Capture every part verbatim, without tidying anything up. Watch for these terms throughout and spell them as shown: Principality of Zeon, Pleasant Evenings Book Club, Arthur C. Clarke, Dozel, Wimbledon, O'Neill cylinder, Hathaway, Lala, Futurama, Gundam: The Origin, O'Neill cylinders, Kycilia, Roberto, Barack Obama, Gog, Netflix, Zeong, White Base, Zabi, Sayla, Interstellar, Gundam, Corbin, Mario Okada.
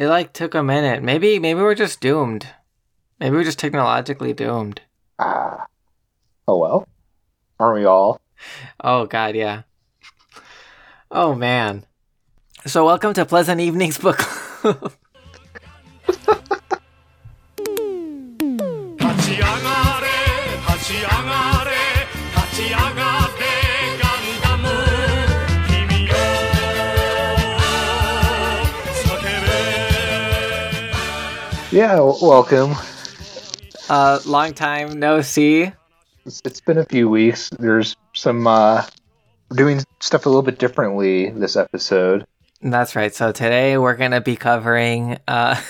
It like took a minute. Maybe maybe we're just doomed. Maybe we're just technologically doomed. Ah. Uh, oh well. Aren't we all? Oh god, yeah. Oh man. So welcome to Pleasant Evenings Book Club. Yeah, w- welcome. Uh, long time no see. It's, it's been a few weeks. There's some uh, we're doing stuff a little bit differently this episode. That's right. So today we're gonna be covering. Uh,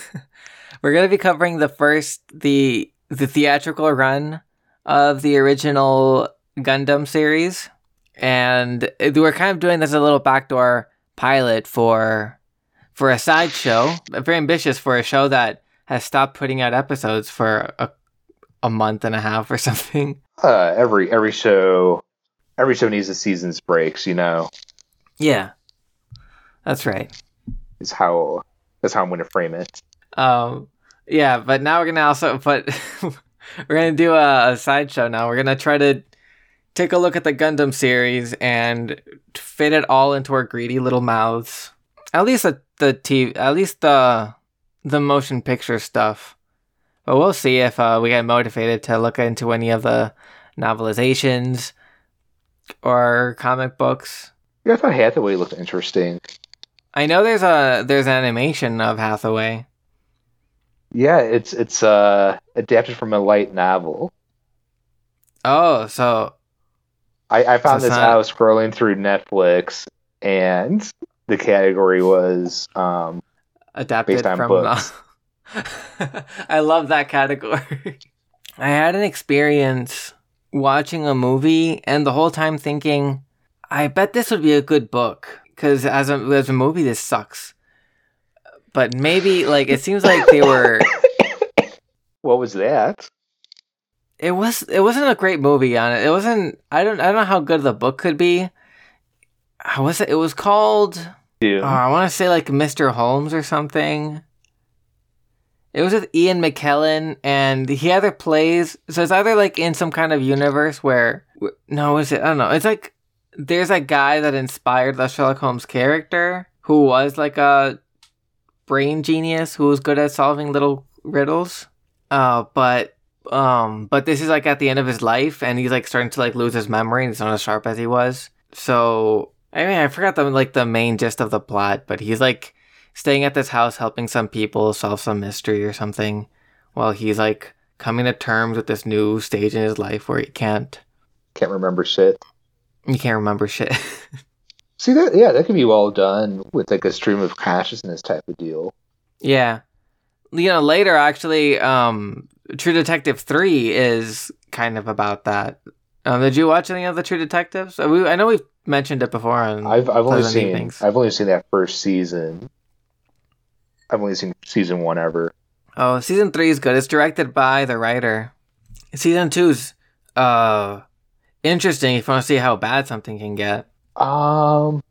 we're gonna be covering the first the the theatrical run of the original Gundam series, and we're kind of doing this a little backdoor pilot for for a sideshow. Very ambitious for a show that has stopped putting out episodes for a, a month and a half or something. Uh, every every show, every show needs a season's breaks, you know. Yeah, that's right. Is how that's how I'm going to frame it. Um, yeah, but now we're gonna also put we're gonna do a, a sideshow. Now we're gonna try to take a look at the Gundam series and fit it all into our greedy little mouths. At least the, the T V, at least the. the motion picture stuff, but we'll see if uh, we get motivated to look into any of the novelizations or comic books. Yeah, I thought Hathaway looked interesting. I know there's a there's an animation of Hathaway. Yeah, it's it's uh, adapted from a light novel. Oh, so I, I found so this not... out scrolling through Netflix, and the category was. Um, Adapted from books. No- I love that category. I had an experience watching a movie and the whole time thinking, I bet this would be a good book because as a, as a movie, this sucks. But maybe, like, it seems like they were. What was that? It was. It wasn't a great movie. On it, it wasn't. I don't. I don't know how good the book could be. How was it? It was called. Yeah. Oh, I want to say like Mister Holmes or something. It was with Ian McKellen, and he either plays. So it's either like in some kind of universe where no, is it? I don't know. It's like there's a guy that inspired the Sherlock Holmes character who was like a brain genius who was good at solving little riddles. Uh, but um, but this is like at the end of his life, and he's like starting to like lose his memory, and he's not as sharp as he was. So. I mean, I forgot the like the main gist of the plot, but he's like staying at this house helping some people solve some mystery or something while he's like coming to terms with this new stage in his life where he can't can't remember shit. You can't remember shit. See that yeah, that could be well done with like a stream of consciousness type of deal. Yeah. You know, later actually um, True Detective three is kind of about that. Um, did you watch any of the True Detectives? We, I know we've mentioned it before. On I've I've only seen evenings. I've only seen that first season. I've only seen season one ever. Oh, season three is good. It's directed by the writer. Season two's uh interesting. If you want to see how bad something can get. Um,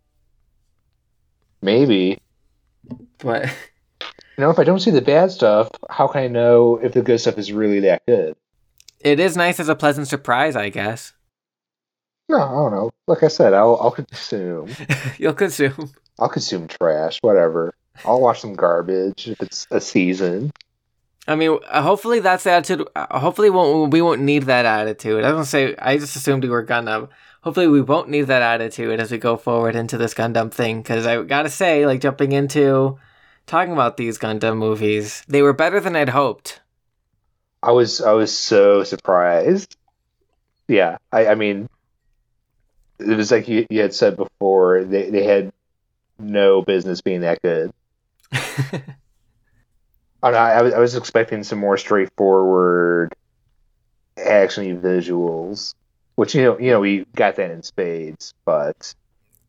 maybe. But you know, if I don't see the bad stuff, how can I know if the good stuff is really that good? It is nice as a pleasant surprise, I guess. No, I don't know. Like I said, I'll, I'll consume. You'll consume. I'll consume trash, whatever. I'll watch some garbage if it's a season. I mean, hopefully that's the attitude. Hopefully won't, we won't need that attitude. I don't say. I just assumed we were Gundam. Hopefully we won't need that attitude as we go forward into this Gundam thing. Because I gotta say, like jumping into talking about these Gundam movies, they were better than I'd hoped. I was I was so surprised. Yeah, I, I mean, it was like you, you had said before. They they had no business being that good. I, I was I was expecting some more straightforward, action visuals, which you know you know we got that in spades. But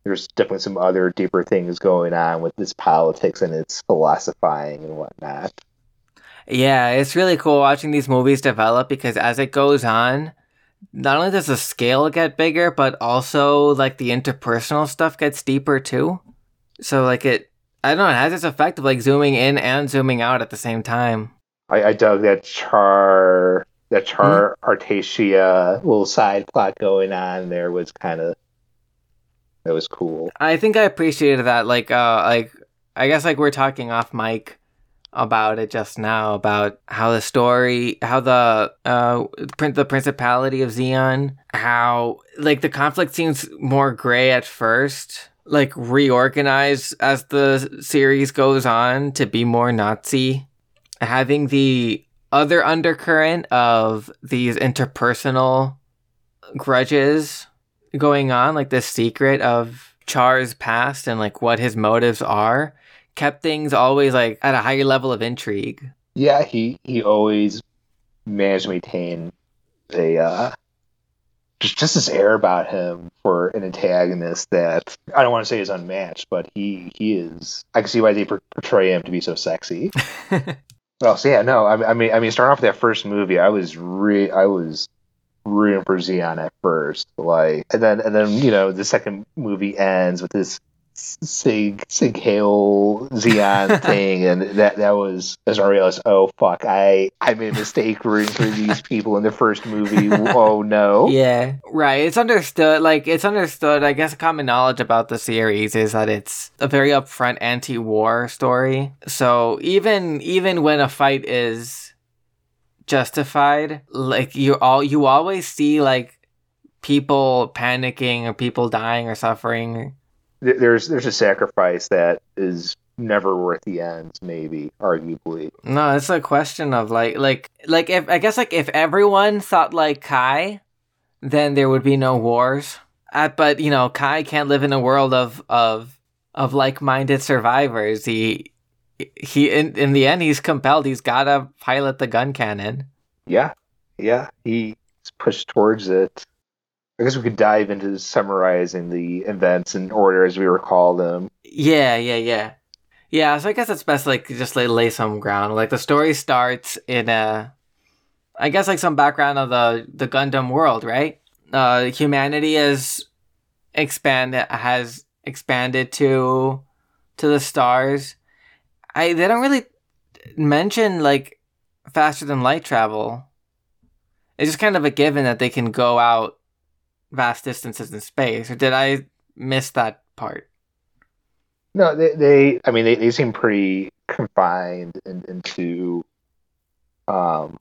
there's definitely some other deeper things going on with this politics and its philosophizing and whatnot. Yeah, it's really cool watching these movies develop because as it goes on, not only does the scale get bigger, but also like the interpersonal stuff gets deeper too. So like it, I don't know, it has this effect of like zooming in and zooming out at the same time. I, I dug that Char, that Char mm-hmm. Artesia little side plot going on there was kind of, that was cool. I think I appreciated that. Like, uh, like I guess like we're talking off mic about it just now, about how the story, how the uh the Principality of Zeon, how like the conflict seems more gray at first, like reorganized as the series goes on to be more Nazi, having the other undercurrent of these interpersonal grudges going on, like this secret of Char's past and like what his motives are, kept things always like at a higher level of intrigue. Yeah, he he always managed to maintain a uh, just just this air about him for an antagonist that I don't want to say is unmatched, but he he is. I can see why they portray him to be so sexy. Well, so yeah, no, I, I mean, I mean, starting off with that first movie, I was re I was. rooting for Zeon at first, like, and then and then you know the second movie ends with this Sig Sig Hail Zeon thing, and that that was as I realized, oh fuck, I I made a mistake rooting for these people in the first movie. Oh no, yeah, right. It's understood, like it's understood. I guess common knowledge about the series is that it's a very upfront anti-war story. So even even when a fight is justified, like you all you always see like people panicking or people dying or suffering. There's there's a sacrifice that is never worth the ends, maybe, arguably. No, it's a question of like like like if I guess like if everyone thought like Kai, then there would be no wars. Uh, but you know, Kai can't live in a world of of of like-minded survivors. He He in, in the end, he's compelled. He's gotta pilot the gun cannon. Yeah, yeah. He's pushed towards it. I guess we could dive into summarizing the events in order as we recall them. Yeah, yeah, yeah, yeah. So I guess it's best like just like lay some ground. Like the story starts in a, I guess like some background of the the Gundam world, right? Uh, humanity has expanded has expanded to to the stars. I they don't really mention like faster than light travel. It's just kind of a given that they can go out vast distances in space. Or did I miss that part? No, they. they I mean, they, they seem pretty confined in, into um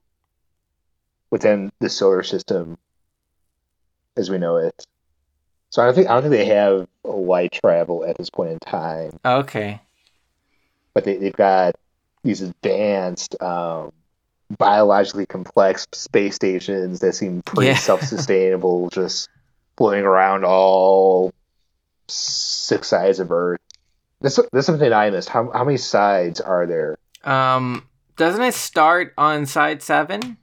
within the solar system as we know it. So I don't think I don't think they have light travel at this point in time. Okay. But they, they've got these advanced, um, biologically complex space stations that seem pretty yeah. self-sustainable, just floating around all six sides of Earth. This, this is something I missed. How, how many sides are there? Um, doesn't it start on side seven?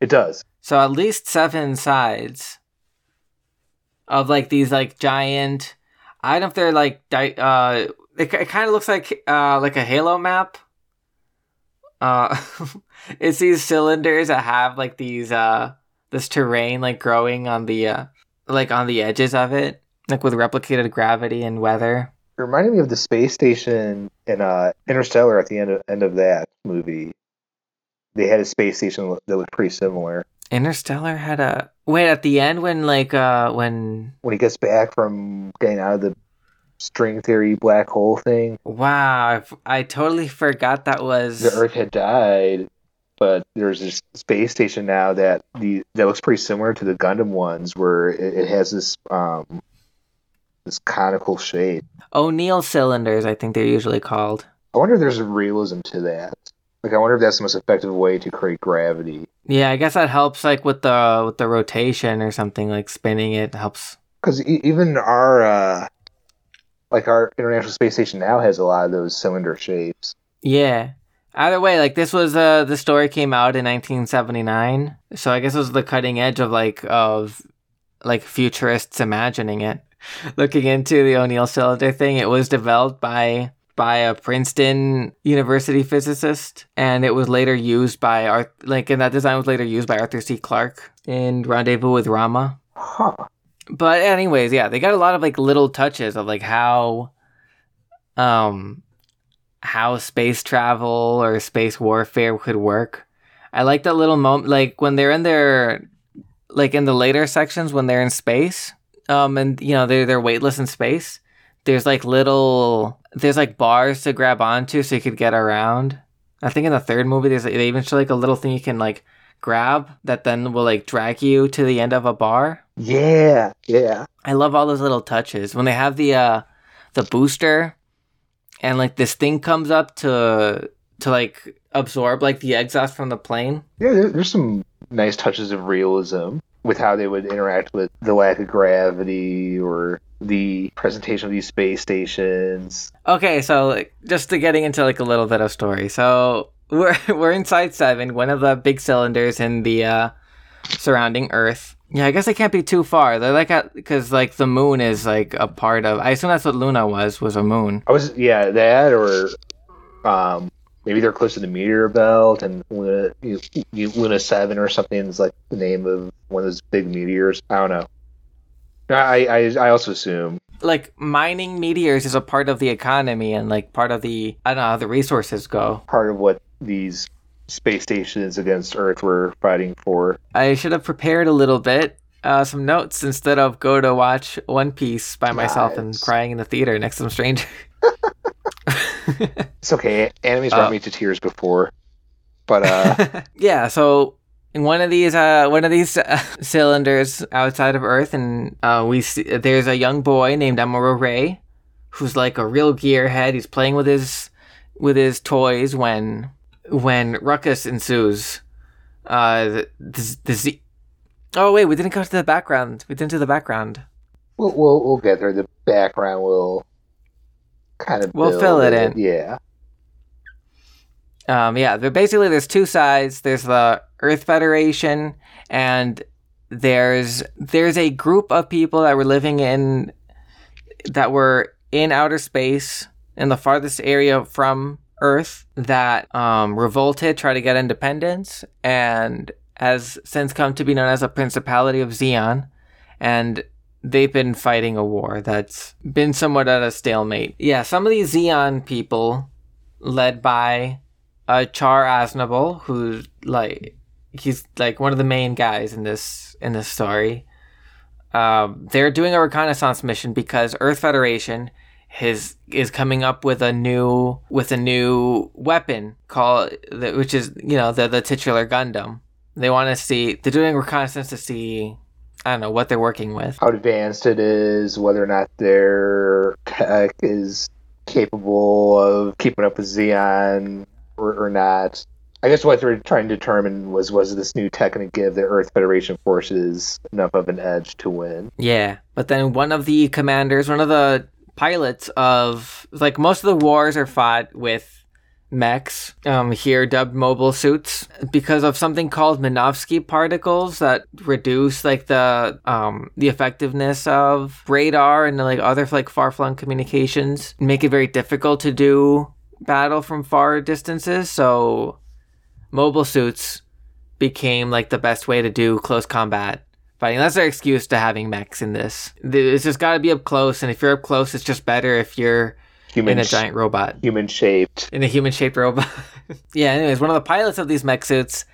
It does. So at least seven sides of like these like giant. I don't know if they're like. Di- uh, It, it kind of looks like uh, like a Halo map. Uh, it's these cylinders that have like these uh, this terrain like growing on the uh, like on the edges of it, like with replicated gravity and weather. It reminded me of the space station in uh, Interstellar at the end of, end of that movie. They had a space station that was pretty similar. Interstellar had a wait at the end when like uh, when when he gets back from getting out of the string theory black hole thing. Wow, I, I totally forgot that was the Earth had died, but there's this space station now that the that looks pretty similar to the Gundam ones, where it, it has this um this conical shape. O'Neill cylinders, I think they're usually called. I wonder if there's a realism to that. Like, I wonder if that's the most effective way to create gravity. Yeah, I guess that helps, like with the with the rotation or something, like spinning it helps. Because e- even our. Uh, Like, our International Space Station now has a lot of those cylinder shapes. Yeah. Either way, like, this was, uh, the story came out in nineteen seventy-nine, so I guess it was the cutting edge of, like, of, like, futurists imagining it. Looking into the O'Neill cylinder thing, it was developed by, by a Princeton University physicist, and it was later used by, Arth- like, and that design was later used by Arthur C. Clarke in Rendezvous with Rama. Huh. But anyways, yeah, they got a lot of like little touches of like how, um, how space travel or space warfare could work. I like that little moment, like when they're in their, like in the later sections when they're in space, um, and you know, they're, they're weightless in space. There's like little, there's like bars to grab onto so you could get around. I think in the third movie, there's they even show like a little thing you can like grab that then will like drag you to the end of a bar. Yeah, yeah. I love all those little touches. When they have the uh, the booster and like this thing comes up to to like absorb like the exhaust from the plane. Yeah, there, there's some nice touches of realism with how they would interact with the lack of gravity or the presentation of these space stations. Okay, so like, just to getting into like a little bit of story. So we're we're inside Seven, one of the big cylinders in the uh, surrounding Earth. Yeah, I guess they can't be too far. They're like because like the moon is like a part of. I assume that's what Luna was was a moon. I was yeah that or um maybe they're close to the meteor belt and Luna you, you, Luna Seven or something is like the name of one of those big meteors. I don't know. I, I I also assume like mining meteors is a part of the economy and like part of the I don't know how the resources go. Part of what these space stations against Earth were fighting for. I should have prepared a little bit, uh, some notes instead of go to watch One Piece by myself nice. And crying in the theater next to some stranger. It's okay. Anime's brought uh, me to tears before, but uh, yeah. So. In one of these, uh, one of these uh, cylinders outside of Earth, and uh, we see, there's a young boy named Amuro Ray, who's like a real gearhead. He's playing with his with his toys when when ruckus ensues. Uh, the, the, the Z- oh wait, we didn't go to the background. We didn't do the background. We'll we'll, we'll get there. The background will kind of we'll fill it, it in. Yeah. Um, yeah, they're basically there's two sides. There's the Earth Federation, and there's there's a group of people that were living in that were in outer space in the farthest area from Earth that um, revolted, tried to get independence, and has since come to be known as a Principality of Zeon, and they've been fighting a war that's been somewhat at a stalemate. Yeah, some of these Zeon people, led by. Uh, Char Aznable, who's like he's like one of the main guys in this in this story. Um, they're doing a reconnaissance mission because Earth Federation is is coming up with a new with a new weapon called which is you know the the titular Gundam. They want to see they're doing reconnaissance to see I don't know what they're working with, how advanced it is, whether or not their tech is capable of keeping up with Zeon. Or, or not. I guess what they were trying to determine was was this new tech going to give the Earth Federation forces enough of an edge to win? Yeah, but then one of the commanders, one of the pilots of like most of the wars are fought with mechs, um, here dubbed mobile suits, because of something called Minovsky particles that reduce like the um the effectiveness of radar and like other like far flung communications, make it very difficult to do. Battle from far distances, so mobile suits became like the best way to do close combat fighting. That's their excuse to having mechs in this. It's just got to be up close, and if you're up close, it's just better if you're human in a giant robot, human shaped, in a human shaped robot. Yeah. Anyways, one of the pilots of these mech suits,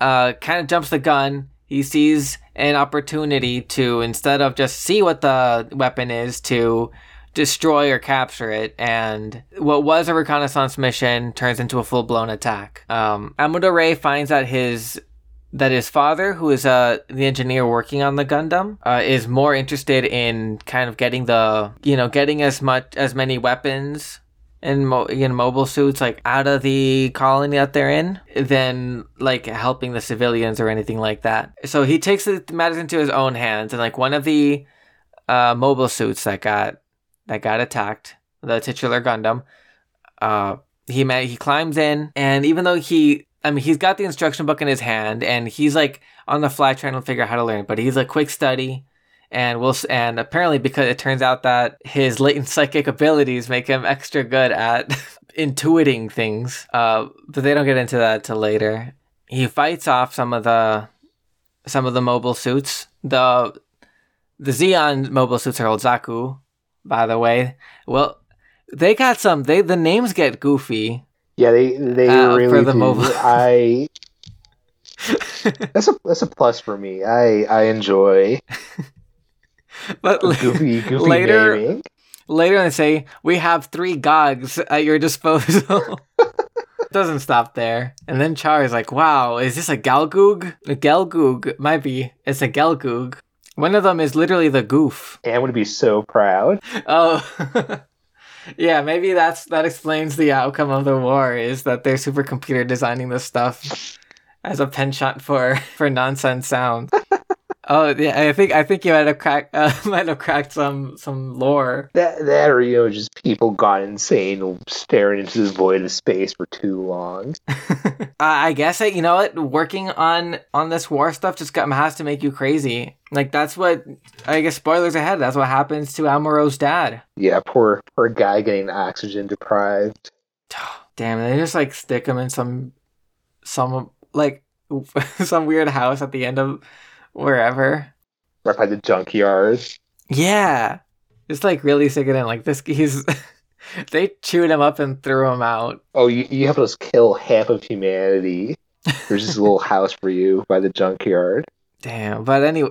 uh, kind of jumps the gun. He sees an opportunity to instead of just see what the weapon is to. Destroy or capture it, and what was a reconnaissance mission turns into a full-blown attack. Um, Amuro Ray finds out his that his father, who is uh, the engineer working on the Gundam, uh, is more interested in kind of getting the you know getting as much as many weapons and mo- you know, mobile suits like out of the colony that they're in than like helping the civilians or anything like that. So he takes the matters into his own hands, and like one of the uh, mobile suits that got. that got attacked, the titular Gundam, uh, he met, he climbs in, and even though he, I mean, he's got the instruction book in his hand, and he's, like, on the fly trying to figure out how to learn, but he's a quick study, and we'll, and apparently because it turns out that his latent psychic abilities make him extra good at intuiting things, uh, but they don't get into that till later. He fights off some of the, some of the mobile suits. The, the Zeon mobile suits are old Zaku, by the way. Well, They got some. They the names get goofy. Yeah, they they uh, really for the do. Mobile. I that's a that's a plus for me. I I enjoy. But goofy, goofy later, naming. Later they say we have three gogs at your disposal. Doesn't stop there, and then Char is like, "Wow, is this a Gelgoog? A Gelgoog might be. It's a Gelgoog. One of them is literally the goof." And would be so proud. Oh. Yeah, maybe that's that explains the outcome of the war, is that their supercomputer designing this stuff as a penchant for, for nonsense sound. Oh yeah, I think I think you might have cracked uh, might have cracked some, some lore. That that or you know just people got insane staring into the void of space for too long. uh, I guess that you know what working on, on this war stuff just got, has to make you crazy. Like that's what I guess spoilers ahead. That's what happens to Amuro's dad. Yeah, poor poor guy getting oxygen deprived. Damn, they just like stick him in some some like some weird house at the end of. Wherever. Right by the junkyard. Yeah. It's like really sick it in. Like this, he's... they chewed him up and threw him out. Oh, you, you have to just kill half of humanity. There's this little house for you by the junkyard. Damn, but anyway...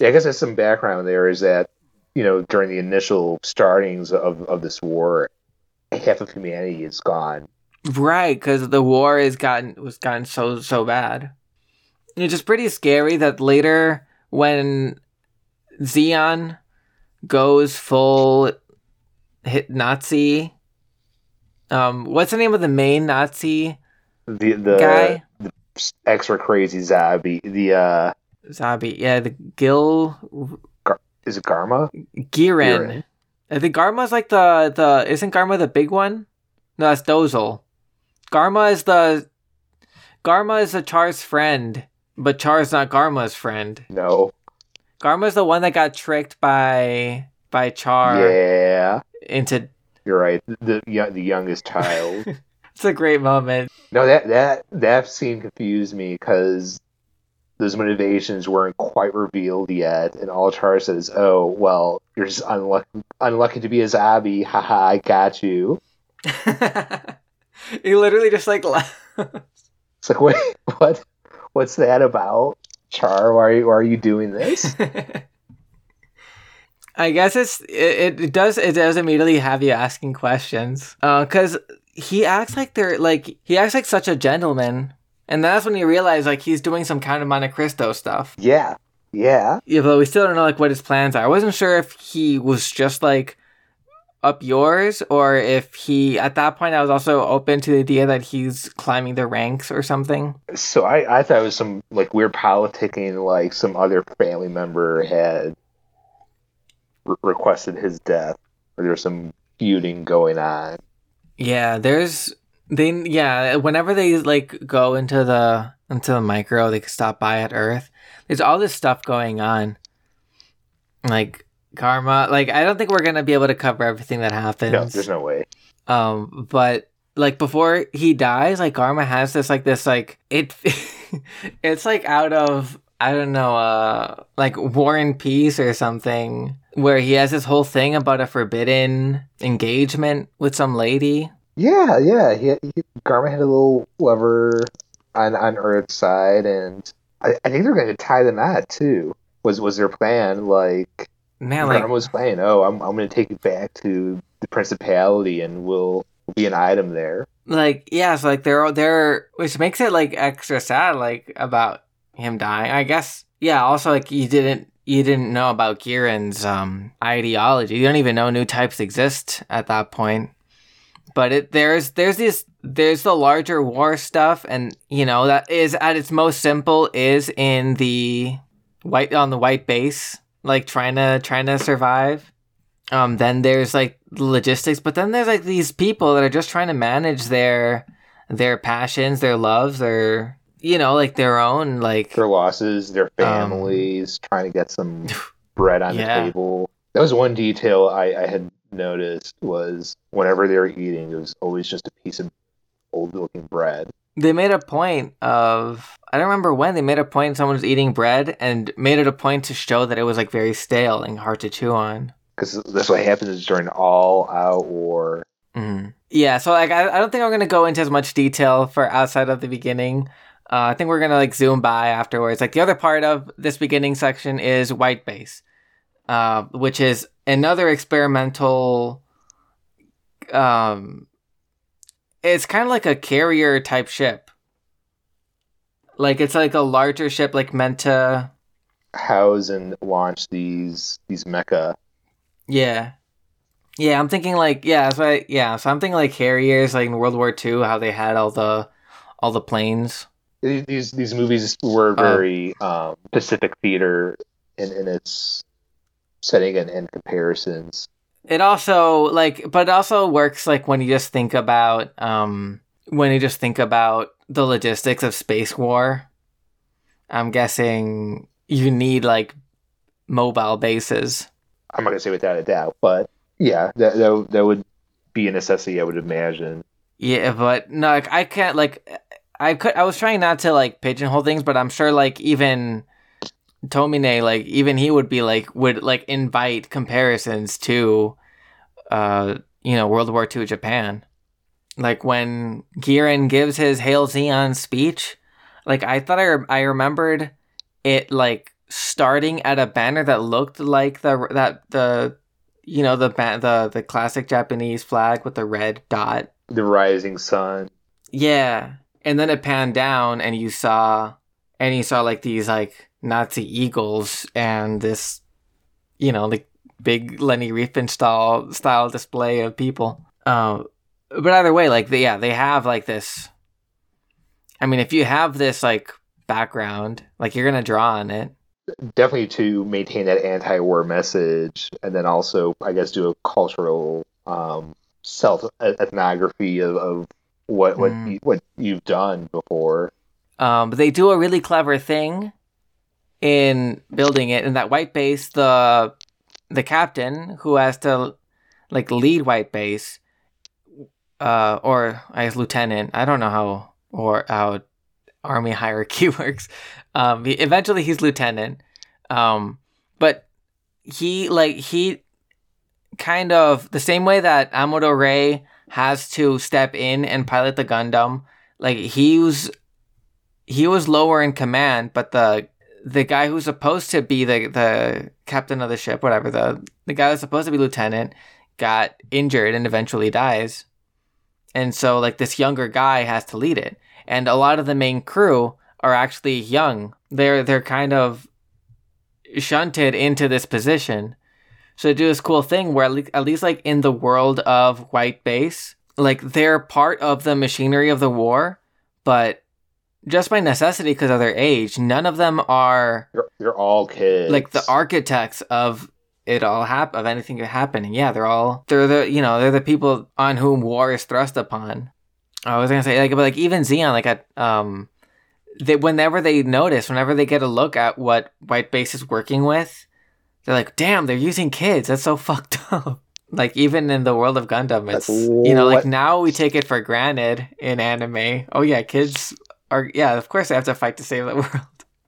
yeah, I guess there's some background there is that, you know, during the initial startings of, of this war, half of humanity is gone. Right, because the war has gotten, was gotten so, so bad. It's just pretty scary that later when Zeon goes full hit Nazi, um, what's the name of the main Nazi the, the, guy? The extra crazy Zabi. The uh, Zabi, yeah, the Gil. Gar- is it Garma? Giren. Giren. I think Garma's like the the. Isn't Garma the big one? No, that's Dozel. Garma is the Garma is the Char's friend. But Char's not Garma's friend. No. Garma's the one that got tricked by by Char. Yeah. Into. You're right. The the youngest child. It's a great moment. No, that that that scene confused me because those motivations weren't quite revealed yet, and all Char says, "Oh, well, you're just unlucky unlucky to be a Zabi. Haha, I got you." He literally just like laughs. It's like, wait, what? What's that about? Char, why are you, why are you doing this? I guess it's it, it does it does immediately have you asking questions. Uh, cause he acts like they're like he acts like such a gentleman. And that's when you realize like he's doing some kind of Monte Cristo stuff. Yeah. Yeah. Yeah, but we still don't know like what his plans are. I wasn't sure if he was just like up yours, or if he at that point I was also open to the idea that he's climbing the ranks or something. So I, I thought it was some like weird politicking, like some other family member had re- requested his death, or there was some feuding going on. Yeah, there's they yeah whenever they like go into the into the micro, they stop by at Earth. There's all this stuff going on, like. Karma, like I don't think we're gonna be able to cover everything that happens. No, there's no way. Um, but like before he dies, like Karma has this like this like it, it's like out of I don't know, uh, like War and Peace or something, where he has this whole thing about a forbidden engagement with some lady. Yeah, yeah. He, he Karma had a little lover on on Earth's side, and I, I think they're gonna tie the knot too. Was was their plan like? Man, like, Garma was playing, oh, I'm I'm going to take you back to the Principality and we'll, we'll be an item there. Like, yeah, so like they're, they're, which makes it like extra sad, like about him dying. I guess, yeah, also like you didn't, you didn't know about Giren's um, ideology. You don't even know new types exist at that point. But it, there's, there's this, there's the larger war stuff and, you know, that is at its most simple is in the white, on the white base. Like trying to trying to survive. Um, then there's like logistics, but then there's like these people that are just trying to manage their their passions, their loves, their you know, like their own like their losses, their families, um, trying to get some bread on yeah. the table. That was one detail I, I had noticed was whenever they were eating, it was always just a piece of old looking bread. They made a point of, I don't remember when, they made a point someone was eating bread and made it a point to show that it was like very stale and hard to chew on. Because that's what happens during all-out war. Mm-hmm. Yeah, so like I, I don't think I'm gonna go into as much detail for outside of the beginning. Uh, I think we're gonna like zoom by afterwards. Like the other part of this beginning section is White Base, uh, which is another experimental. Um, it's kind of like a carrier type ship. Like it's like a larger ship, like meant to house and launch these these mecha. Yeah. Yeah, I'm thinking like yeah, that's why yeah, so I'm thinking like carriers, like in World War Two, how they had all the all the planes. These these movies were very uh, um, Pacific theater in, in its setting and, and comparisons. It also like, but it also works like when you just think about um, when you just think about the logistics of space war. I'm guessing you need like mobile bases. I'm not gonna say without a doubt, but. Yeah, that, that that would be a necessity, I would imagine. Yeah, but no, like, I can't like I could. I was trying not to like pigeonhole things, but I'm sure like even Tomine, like even he would be like would like invite comparisons to, uh, you know, World War Two Japan. Like when Giren gives his Hail Zeon speech, like I thought I re- I remembered it like starting at a banner that looked like the that the. You know, the the the classic Japanese flag with the red dot. The rising sun. Yeah. And then it panned down and you saw, and you saw like these like Nazi eagles and this, you know, like big Leni Riefenstahl style display of people. Um, but either way, like, the, yeah, they have like this. I mean, if you have this like background, like you're going to draw on it. Definitely to maintain that anti-war message, and then also, I guess, do a cultural um, self-ethnography of, of what what, mm. you, what you've done before. Um, but they do a really clever thing in building it. In that White Base, the the captain who has to like lead White Base, uh, or I guess lieutenant. I don't know how or how army hierarchy works. Um, he, eventually he's lieutenant, um, but he like he kind of the same way that Amuro Ray has to step in and pilot the Gundam. Like he was, he was lower in command, but the the guy who's supposed to be the, the captain of the ship, whatever the the guy who's supposed to be lieutenant, got injured and eventually dies, and so like this younger guy has to lead it, and a lot of the main crew are actually young. They're they're kind of shunted into this position. So they do this cool thing where at least, at least like in the world of White Base, like they're part of the machinery of the war, but just by necessity because of their age, none of them are. You're, you're all kids. Like the architects of it all hap- of anything happening. Yeah, they're all they're the you know they're the people on whom war is thrust upon. I was gonna say like but like even Zeon like at um. They, whenever they notice, whenever they get a look at what White Base is working with, they're like, damn, they're using kids. That's so fucked up. Like, even in the world of Gundam, it's, like, you know, like now we take it for granted in anime. Oh, yeah, kids are, yeah, of course they have to fight to save the world.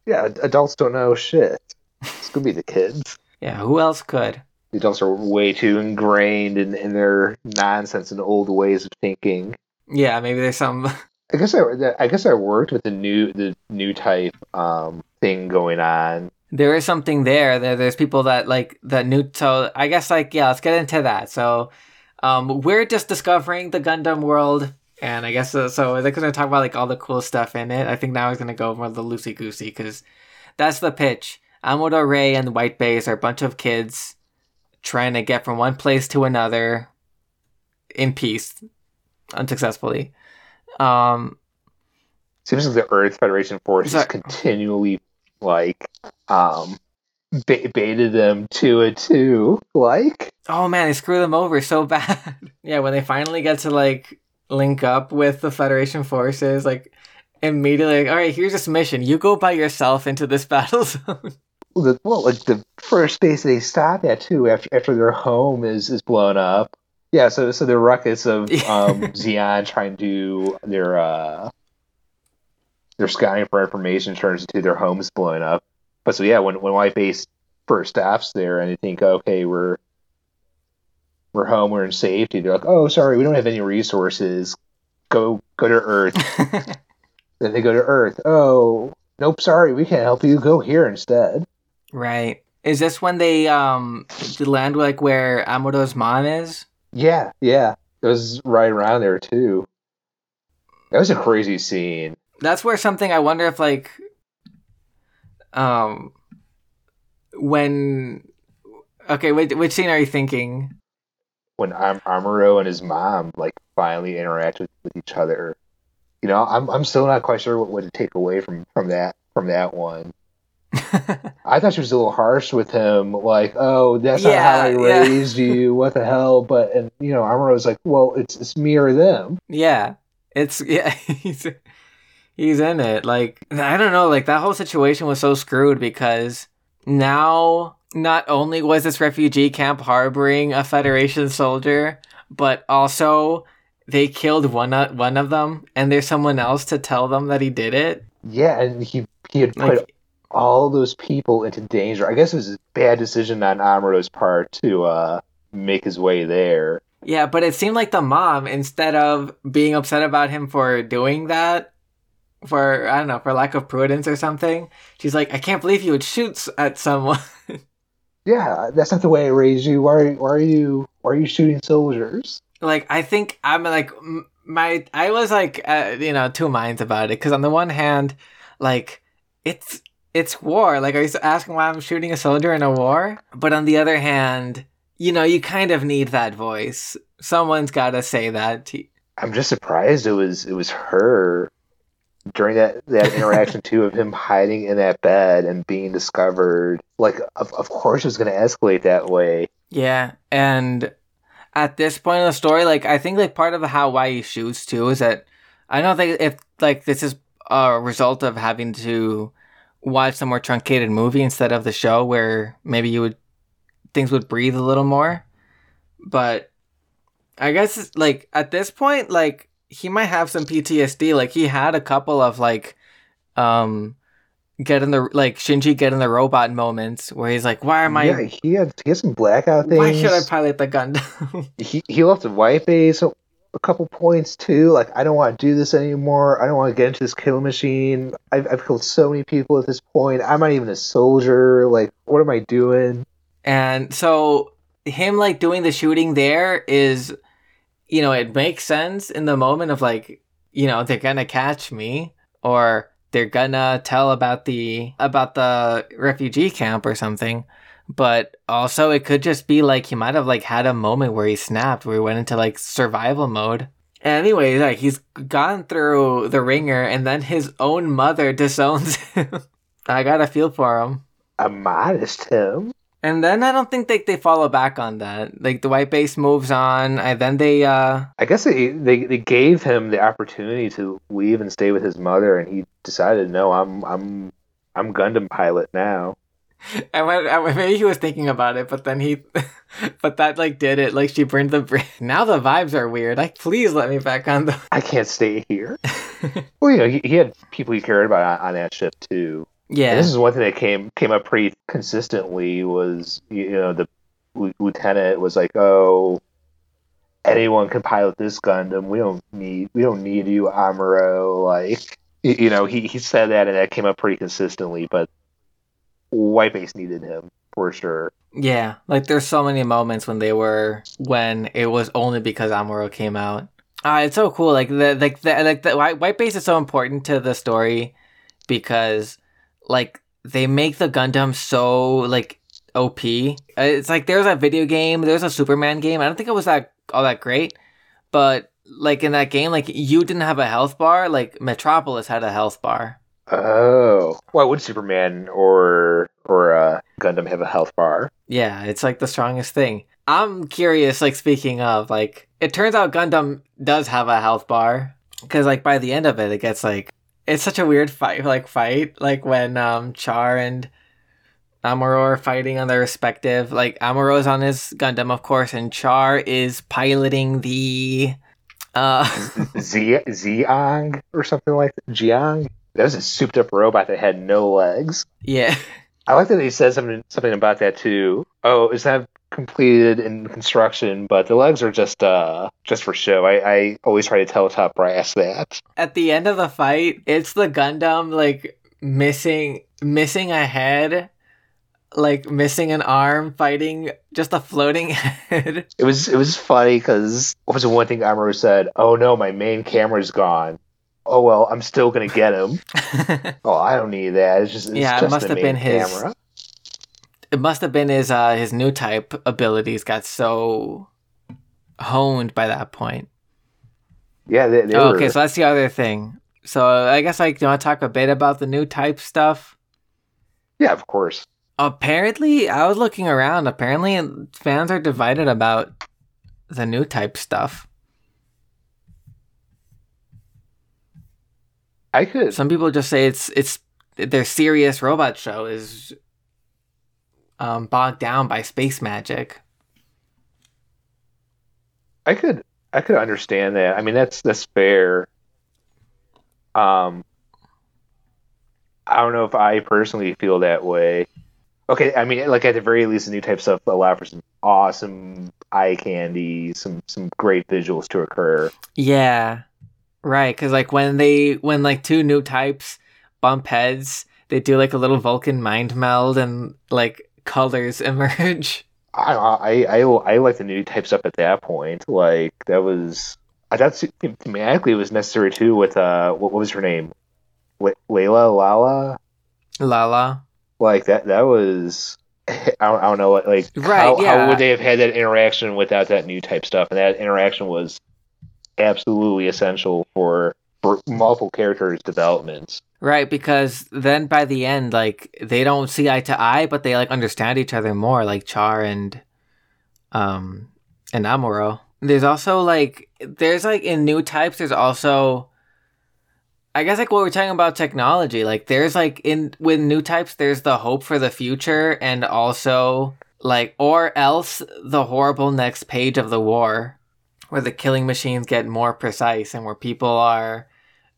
Yeah, adults don't know shit. It's going to be the kids. Yeah, who else could? The adults are way too ingrained in, in their nonsense and old ways of thinking. Yeah, maybe there's some. I guess I, I guess I worked with the new the new type um, thing going on. There is something there. there. There's people that like the new. So I guess like yeah, let's get into that. So um, we're just discovering the Gundam world, and I guess so. so they're gonna talk about like all the cool stuff in it. I think now I was gonna go more the loosey goosey because that's the pitch. Amuro Ray and White Base are a bunch of kids trying to get from one place to another in peace, unsuccessfully. Um, Seems like the Earth Federation forces that, continually, like, um, ba- baited them two and two. Like, oh man, they screw them over so bad. Yeah, when they finally get to like link up with the Federation forces, like immediately, like, all right, here's this mission. You go by yourself into this battle zone. Well, the, well like the first base they stop at too after after their home is, is blown up. Yeah, so so the ruckus of um, Zeon trying to do their uh, their scouting for information turns into their homes blowing up. But so yeah, when when White Base first stops there, and you think, okay, we're we're home, we're in safety. They're like, oh, sorry, we don't have any resources. Go go to Earth. Then they go to Earth. Oh, nope, sorry, we can't help you. Go here instead. Right. Is this when they um the land like where Amuro's mom is? Yeah, yeah. It was right around there too. That was a crazy scene. That's where something I wonder if like um when okay, wait, which scene are you thinking? When Am- Amuro and his mom like finally interact with, with each other, you know, I'm I'm still not quite sure what, what to take away from, from that from that one. I thought she was a little harsh with him, like, "Oh, that's yeah, not how I yeah. raised you. What the hell?" But and you know, Amuro's like, "Well, it's it's me or them." Yeah, it's yeah, he's he's in it. Like I don't know, like that whole situation was so screwed because now. Not only was this refugee camp harboring a Federation soldier, but also they killed one uh, one of them, and there's someone else to tell them that he did it. Yeah, and he he had put like, all those people into danger. I guess it was a bad decision on Amuro's part to uh, make his way there. Yeah, but it seemed like the mom, instead of being upset about him for doing that, for, I don't know, for lack of prudence or something, she's like, I can't believe you would shoot at someone. Yeah, that's not the way I raised you. Why are, why are you? Why are you shooting soldiers? Like, I think I'm like my. I was like, uh, you know, two minds about it because on the one hand, like it's it's war. Like, are you asking why I'm shooting a soldier in a war? But on the other hand, you know, you kind of need that voice. Someone's got to say that. To you. I'm just surprised it was it was her during that that interaction too, of him hiding in that bed and being discovered. Like of, of course it was going to escalate that way. Yeah, and at this point in the story, like I think like part of how why he shoots too is that I don't think if like this is a result of having to watch the more truncated movie instead of the show where maybe you would things would breathe a little more. But I guess it's, like at this point, like he might have some P T S D. Like he had a couple of like, um, get in the like Shinji get in the robot moments where he's like, "Why am I?" Yeah, he had he had some blackout things. Why should I pilot the Gundam? he he left the White Base a, a couple points too. Like I don't want to do this anymore. I don't want to get into this kill machine. I've I've killed so many people at this point. I'm not even a soldier. Like what am I doing? And so him like doing the shooting there is. You know, it makes sense in the moment of like, you know, they're gonna catch me or they're gonna tell about the about the refugee camp or something. But also it could just be like he might have like had a moment where he snapped, where he went into like survival mode. And anyway, like he's gone through the ringer and then his own mother disowns him. I got a feel for him. I modest him. And then I don't think they they follow back on that. Like the White Base moves on, and then they. Uh... I guess they, they they gave him the opportunity to leave and stay with his mother, and he decided, no, I'm I'm I'm Gundam pilot now. And when, I, maybe he was thinking about it, but then he, but that like did it. Like she burned the bridge. Now the vibes are weird. Like please let me back on the. I can't stay here. Well, you know, he, he had people he cared about on, on that ship too. Yeah, and this is one thing that came came up pretty consistently was, you know, the lieutenant was like, oh, anyone can pilot this Gundam. We don't need we don't need you, Amuro. Like, you know, he, he said that and that came up pretty consistently, but White Base needed him for sure. Yeah, like there's so many moments when they were when it was only because Amuro came out. Ah, uh, it's so cool. Like the like the like the White Base is so important to the story because. Like, they make the Gundam so, like, O P. It's like, there's a video game, there's a Superman game. I don't think it was that all that great. But, like, in that game, like, you didn't have a health bar. Like, Metropolis had a health bar. Oh. Why would Superman or or uh, Gundam have a health bar? Yeah, it's, like, the strongest thing. I'm curious, like, speaking of, like, it turns out Gundam does have a health bar. Because, like, by the end of it, it gets, like... It's such a weird fight, like fight, like when um, Char and Amuro are fighting on their respective. Like Amuro is on his Gundam, of course, and Char is piloting the uh, Z- Zeong or something like that. Zeong. That was a souped-up robot that had no legs. Yeah, I like that he said something something about that too. Oh, is that completed in construction, but the legs are just uh just for show. I, I always try to tell Top Brass that. At the end of the fight, it's the Gundam like missing missing a head, like missing an arm, fighting just a floating head. It was it was funny because what was the one thing Amuro said? Oh no, my main camera's gone. Oh well, I'm still gonna get him. Oh, I don't need that. It's just it's yeah, just it must the have main been his. Camera. It must have been his uh, his new type abilities got so honed by that point. Yeah, they, they oh, were... Okay, so that's the other thing. So I guess I want to talk a bit about the new type stuff. Yeah, of course. Apparently, I was looking around. Apparently, fans are divided about the new type stuff. I could. Some people just say it's it's their serious robot show is. Um, bogged down by space magic. I could, I could understand that. I mean, that's that's fair. Um, I don't know if I personally feel that way. Okay, I mean, like at the very least, the new type stuff allow for some awesome eye candy, some some great visuals to occur. Yeah, right. Because like when they when like two new types bump heads, they do like a little Vulcan mind meld and like. Colors emerge. I, I I I like the new type stuff at that point. Like that was I thought thematically it was necessary too. With uh, what, what was her name? L- Layla, Lala, Lala. Like that. That was I don't, I don't know. Like right, how, yeah. How would they have had that interaction without that new type stuff? And that interaction was absolutely essential for for multiple characters' developments. Right, because then by the end, like, they don't see eye to eye, but they, like, understand each other more, like Char and, um, and Amuro. There's also, like, there's, like, in new types, there's also, I guess, like, what we're talking about technology. Like, there's, like, in, with new types, there's the hope for the future and also, like, or else the horrible next page of the war where the killing machines get more precise and where people are,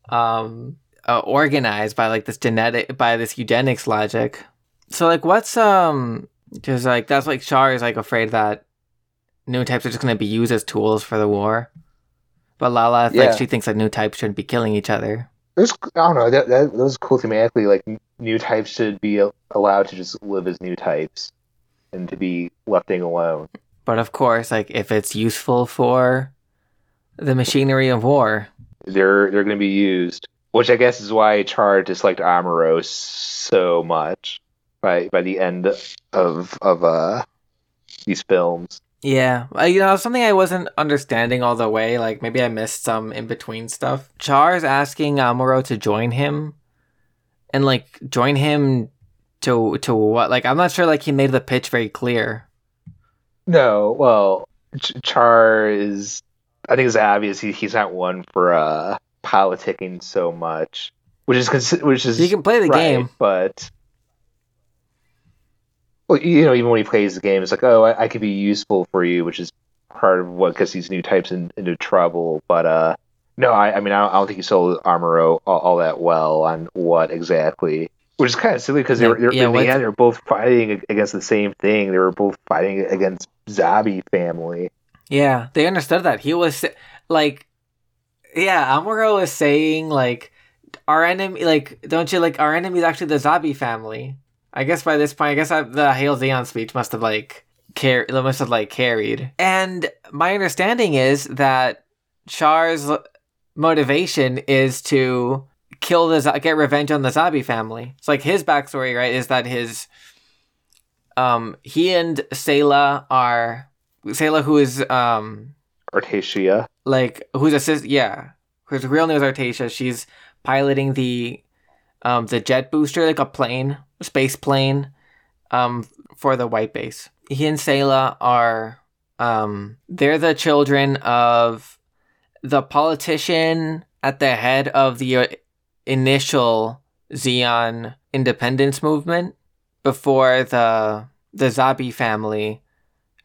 um... Uh, organized by like this genetic by this eugenics logic. So like what's um just like that's like Char is like afraid that new types are just going to be used as tools for the war, but Lala yeah. like she thinks that new types shouldn't be killing each other. There's I don't know that that, that was cool thematically. Like new types should be allowed to just live as new types and to be left alone. But of course, like if it's useful for the machinery of war, they're they're going to be used. Which I guess is why Char disliked Amuro so much by by the end of of uh, these films. Yeah, you know something I wasn't understanding all the way. Like maybe I missed some in between stuff. Char's asking Amuro to join him, and like join him to to what? Like I'm not sure. Like he made the pitch very clear. No, well, Ch- Char is. I think it's obvious he he's not one for uh. politicking so much, which is consi- which is you can play the right, game, but well, you know, even when he plays the game, it's like, oh, I, I could be useful for you, which is part of what gets these new types in, into trouble. But uh, no, I, I mean, I don't, I don't think he sold Amuro all, all that well on what exactly, which is kind of silly because yeah, they're, they're yeah, in the end, they're both fighting against the same thing. They were both fighting against zombie family. Yeah, they understood that he was like. Yeah, Amuro is saying, like, our enemy, like, don't you, like, our enemy is actually the zombie family. I guess by this point, I guess I, the Hail Zeon speech must have, like, car- must have, like, carried. And my understanding is that Char's motivation is to kill the, get revenge on the zombie family. It's like his backstory, right, is that his, um, he and Sayla are, Sayla who is, um... Artesia. Like, who's assist? Yeah, her real name is Artesia. She's piloting the, um, the jet booster, like a plane, a space plane, um, for the White Base. He and Sayla are, um, they're the children of the politician at the head of the initial Zeon independence movement before the the Zabi family.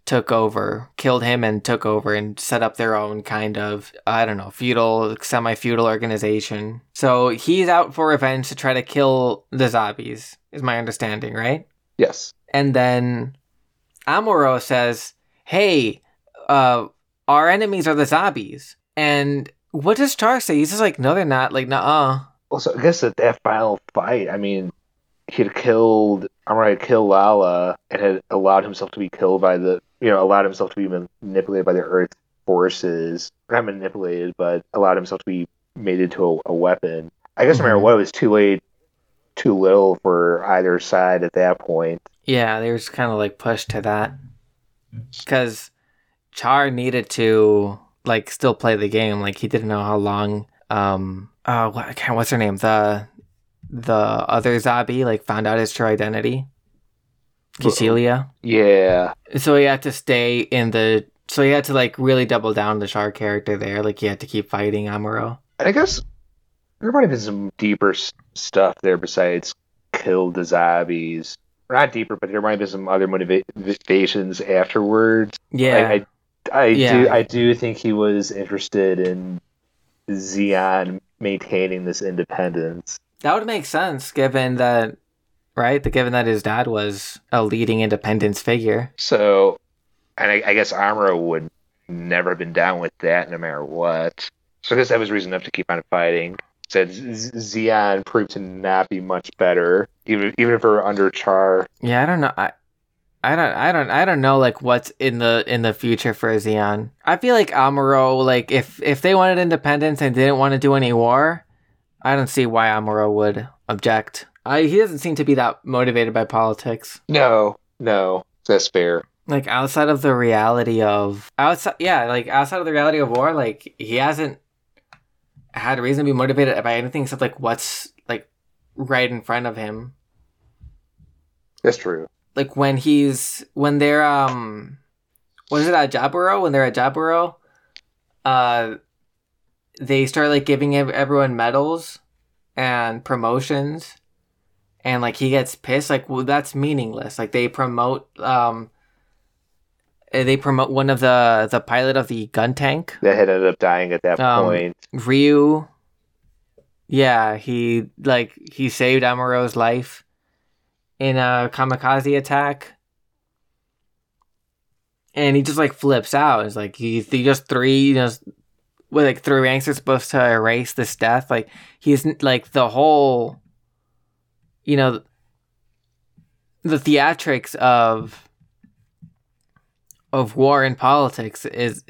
Took over, killed him and took over and set up their own kind of, I don't know, feudal, semi-feudal organization. So he's out for revenge to try to kill the zombies, is my understanding, right? Yes. And then Amuro says, hey, uh, our enemies are the zombies. And what does Char say? He's just like, no, they're not. Like, nuh-uh. Well, so I guess that, that final fight, I mean, he'd killed, Amuro had killed Lala and had allowed himself to be killed by the, you know, allowed himself to be manipulated by the Earth forces. Not manipulated, but allowed himself to be made into a, a weapon. I guess no matter what, it was too late, too little for either side at that point. Yeah, they were just kind of like pushed to that. Because Char needed to like still play the game. Like he didn't know how long. Um, uh, what, what's her name? The the other zombie like found out his true identity. Kycilia. Yeah. So he had to stay in the. So he had to like really double down the Char character there. Like he had to keep fighting Amuro. I guess. There might have been some deeper stuff there besides kill the zombies. Not deeper, but there might have been some other motivations afterwards. Yeah. Like I, I, yeah. Do, I do think he was interested in Zeon maintaining this independence. That would make sense, given that, right? The, given that his dad was a leading independence figure. So, and I, I guess Amuro would never have been down with that no matter what. So I guess that was reason enough to keep on fighting. Said Zeon proved to not be much better, even even if we were under Char. Yeah, I don't know. I, I don't, I don't, I don't know. Like, what's in the in the future for Zeon? I feel like Amuro. Like, if if they wanted independence and didn't want to do any war, I don't see why Amuro would object. I he doesn't seem to be that motivated by politics. No, no, that's fair. Like outside of the reality of outside, yeah, like outside of the reality of war, like he hasn't. Had a reason to be motivated by anything except like what's like right in front of him. That's true. Like when he's when they're um, what is it at Jaburo? When they're at Jaburo, uh, they start like giving everyone medals and promotions, and like he gets pissed. Like, well, that's meaningless. Like they promote um. They promote one of the, the pilot of the gun tank. That had ended up dying at that um, point. Ryu. Yeah, he like he saved Amuro's life in a kamikaze attack. And he just like flips out. It's like he, he just three you know, with like three ranks are supposed to erase this death. Like he's like the whole you know the theatrics of of war and politics is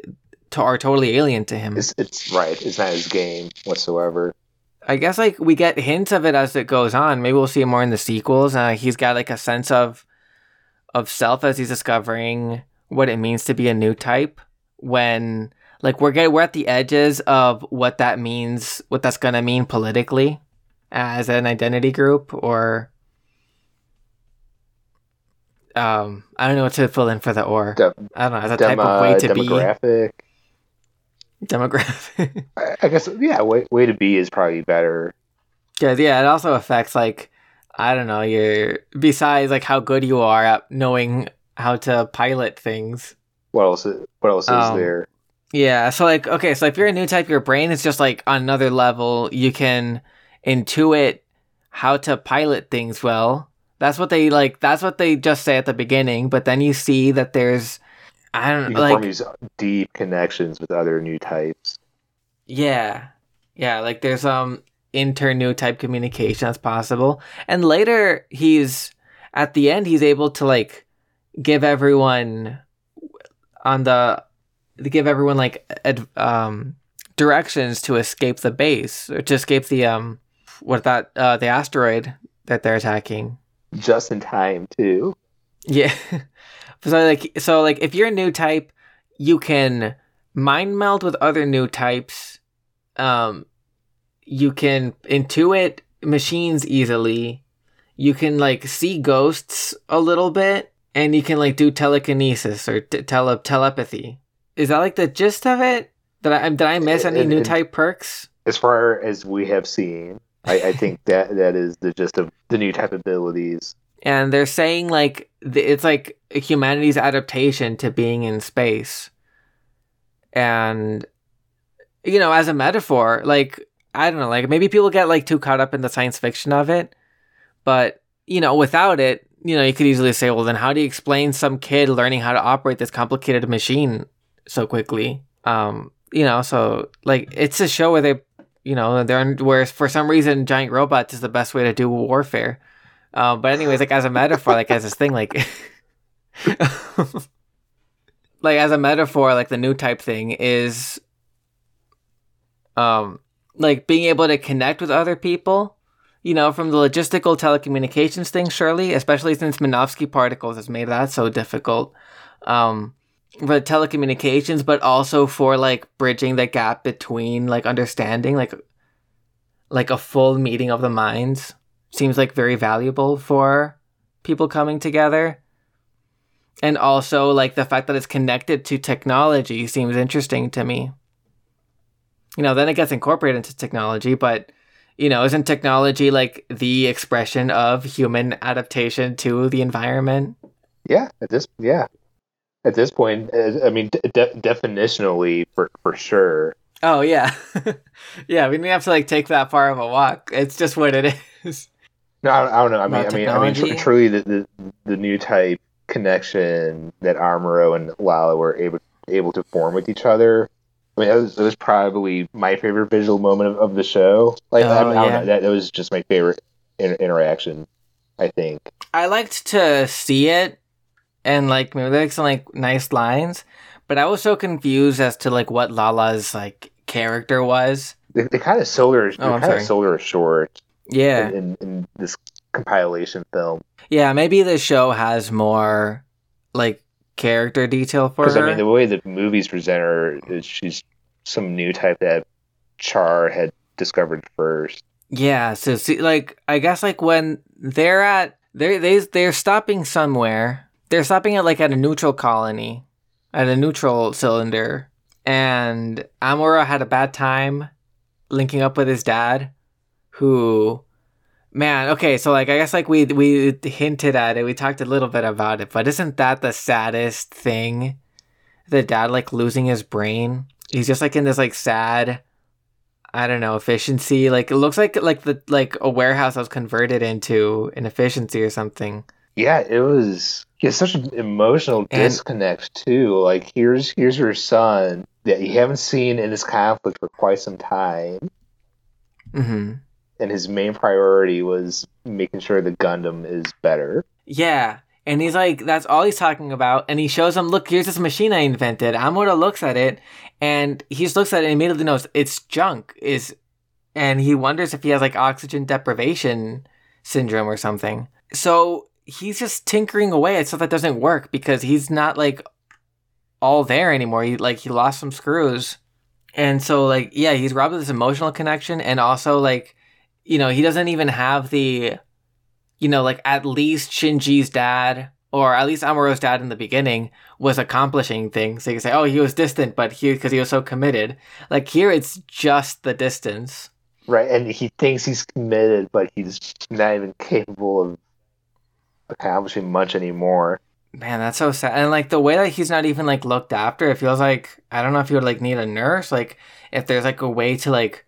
to, are totally alien to him. It's, it's right. It's not his game whatsoever. I guess like we get hints of it as it goes on. Maybe we'll see it more in the sequels. Uh, he's got like a sense of of self as he's discovering what it means to be a new type. When like we're get, we're at the edges of what that means, what that's gonna mean politically as an identity group, or Um, I don't know what to fill in for the or. Dem- I don't know. As a Dem- type of way to demographic. be. Demographic. Demographic. I guess, yeah, way, way to be is probably better. Because, yeah, it also affects, like, I don't know, your, besides, like, how good you are at knowing how to pilot things. What else, what else um, is there? Yeah, so, like, okay, so if you're a new type, your brain is just, like, on another level. You can intuit how to pilot things well. That's what they like. That's what they just say at the beginning. But then you see that there's, I don't know, like form these deep connections with other new types. Yeah, yeah. Like there's um inter new type communication that's possible. And later he's at the end. He's able to like give everyone on the give everyone like ad, um directions to escape the base or to escape the um what that uh, the asteroid that they're attacking. Just in time too. Yeah. so like so like if you're a new type, you can mind meld with other new types. Um you can intuit machines easily. You can like see ghosts a little bit, and you can like do telekinesis or t- tele telepathy. Is that like the gist of it? Did I did I miss any and, new and type perks? As far as we have seen. I, I think that that is the gist of the new type abilities. And they're saying, like, the, it's like humanity's adaptation to being in space. And, you know, as a metaphor, like, I don't know, like, maybe people get, like, too caught up in the science fiction of it. But, you know, without it, you know, you could easily say, well, then how do you explain some kid learning how to operate this complicated machine so quickly? Um, you know, so, like, it's a show where they, you know, they're where for some reason giant robots is the best way to do warfare. Uh, but anyways, like, as a metaphor, like, as this thing, like... like, as a metaphor, like, the new type thing is... Um, like, being able to connect with other people, you know, from the logistical telecommunications thing, surely, especially since Minovsky particles has made that so difficult um, for telecommunications, but also for, like, bridging the gap between, like, understanding, like, like a full meeting of the minds seems, like, very valuable for people coming together. And also, like, the fact that it's connected to technology seems interesting to me. You know, then it gets incorporated into technology, but, you know, isn't technology, like, the expression of human adaptation to the environment? Yeah, at this, yeah. At this point, I mean, de- definitionally, for, for sure. Oh, yeah. Yeah, we didn't have to, like, take that far of a walk. It's just what it is. No, I don't, I don't know. I mean, I mean, I mean, I mean, tr- truly the, the, the new type connection that Amuro and Lala were able, able to form with each other. I mean, that was, that was probably my favorite visual moment of, of the show. Like, oh, I, I don't yeah. know, that, that was just my favorite in, interaction, I think. I liked to see it, and, like, maybe there's some, like, nice lines, but I was so confused as to, like, what Lala's, like, character was. They, they kind of sold her, oh, kind of sold her short. Yeah. In, in, in this compilation film. Yeah, maybe the show has more, like, character detail for her. Because, I mean, the way the movies present her is she's some new type that Char had discovered first. Yeah, so see, like, I guess, like, when they're at they they they're stopping somewhere. They're stopping at, like, at a neutral colony, at a neutral cylinder, and Amuro had a bad time linking up with his dad, who, man, okay, so, like, I guess, like, we we hinted at it, we talked a little bit about it, but isn't that the saddest thing? The dad, like, losing his brain? He's just, like, in this, like, sad, I don't know, efficiency, like, it looks like, like, the like a warehouse that was converted into an efficiency or something. Yeah, it was, yeah, such an emotional and, disconnect, too. Like, here's here's your son that you haven't seen in this conflict for quite some time. Mm-hmm. And his main priority was making sure the Gundam is better. Yeah. And he's like, that's all he's talking about. And he shows him, look, here's this machine I invented. Amuro looks at it, and he just looks at it and immediately knows it's junk. Is, and he wonders if he has, like, oxygen deprivation syndrome or something. So he's just tinkering away at stuff that doesn't work because he's not, like, all there anymore. He, like, he lost some screws. And so, like, yeah, he's robbed of this emotional connection, and also, like, you know, he doesn't even have the, you know, like, at least Shinji's dad, or at least Amuro's dad in the beginning, was accomplishing things. So you can say, oh, he was distant, but he, because he was so committed. Like, here it's just the distance. Right, and he thinks he's committed, but he's not even capable of accomplishing much anymore. Man, that's so sad. And, like, the way that he's not even, like, looked after, it feels like, I don't know if you would, like, need a nurse. Like, if there's, like, a way to, like,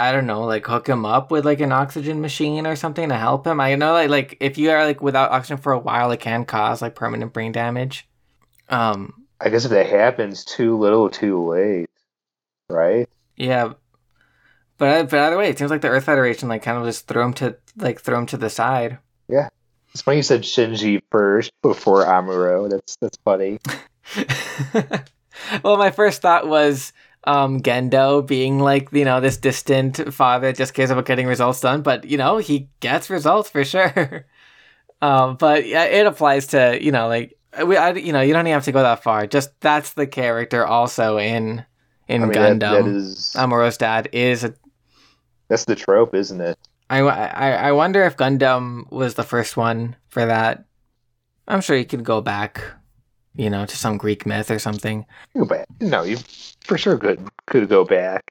I don't know, like, hook him up with, like, an oxygen machine or something to help him. I know, like, like if you are, like, without oxygen for a while, it can cause, like, permanent brain damage. Um, I guess if that happens, too little, too late, right? Yeah, but but either way, it seems like the Earth Federation, like, kind of just threw him to, like, threw him to the side. Yeah, it's funny you said Shinji first before Amuro. That's that's funny. Well, my first thought was, Um, Gendo being, like, you know, this distant father that just cares about getting results done, but, you know, he gets results for sure. um, but yeah, it applies to, you know, like, we, I, you know, you don't even have to go that far. Just that's the character also in in I mean, Gundam. That, that is, Amuro's dad is a, that's the trope, isn't it? I, I, I wonder if Gundam was the first one for that. I'm sure you could go back, you know, to some Greek myth or something. Go back. No, you for sure could could go back.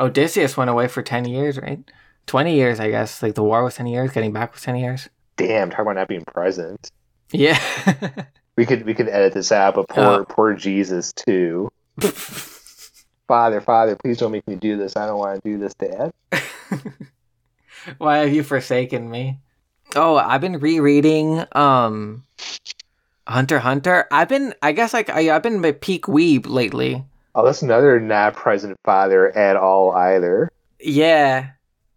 Odysseus went away for ten years, right? Twenty years, I guess. Like, the war was ten years, getting back was ten years. Damn, talk about not being present. Yeah. we could we could edit this out, but poor oh. poor Jesus too. Father, Father, please don't make me do this. I don't want to do this, Dad. Why have you forsaken me? Oh, I've been rereading um, Hunter x Hunter. I've been, I guess, like I, I've been my peak weeb lately. Oh, that's another not present father at all either. Yeah,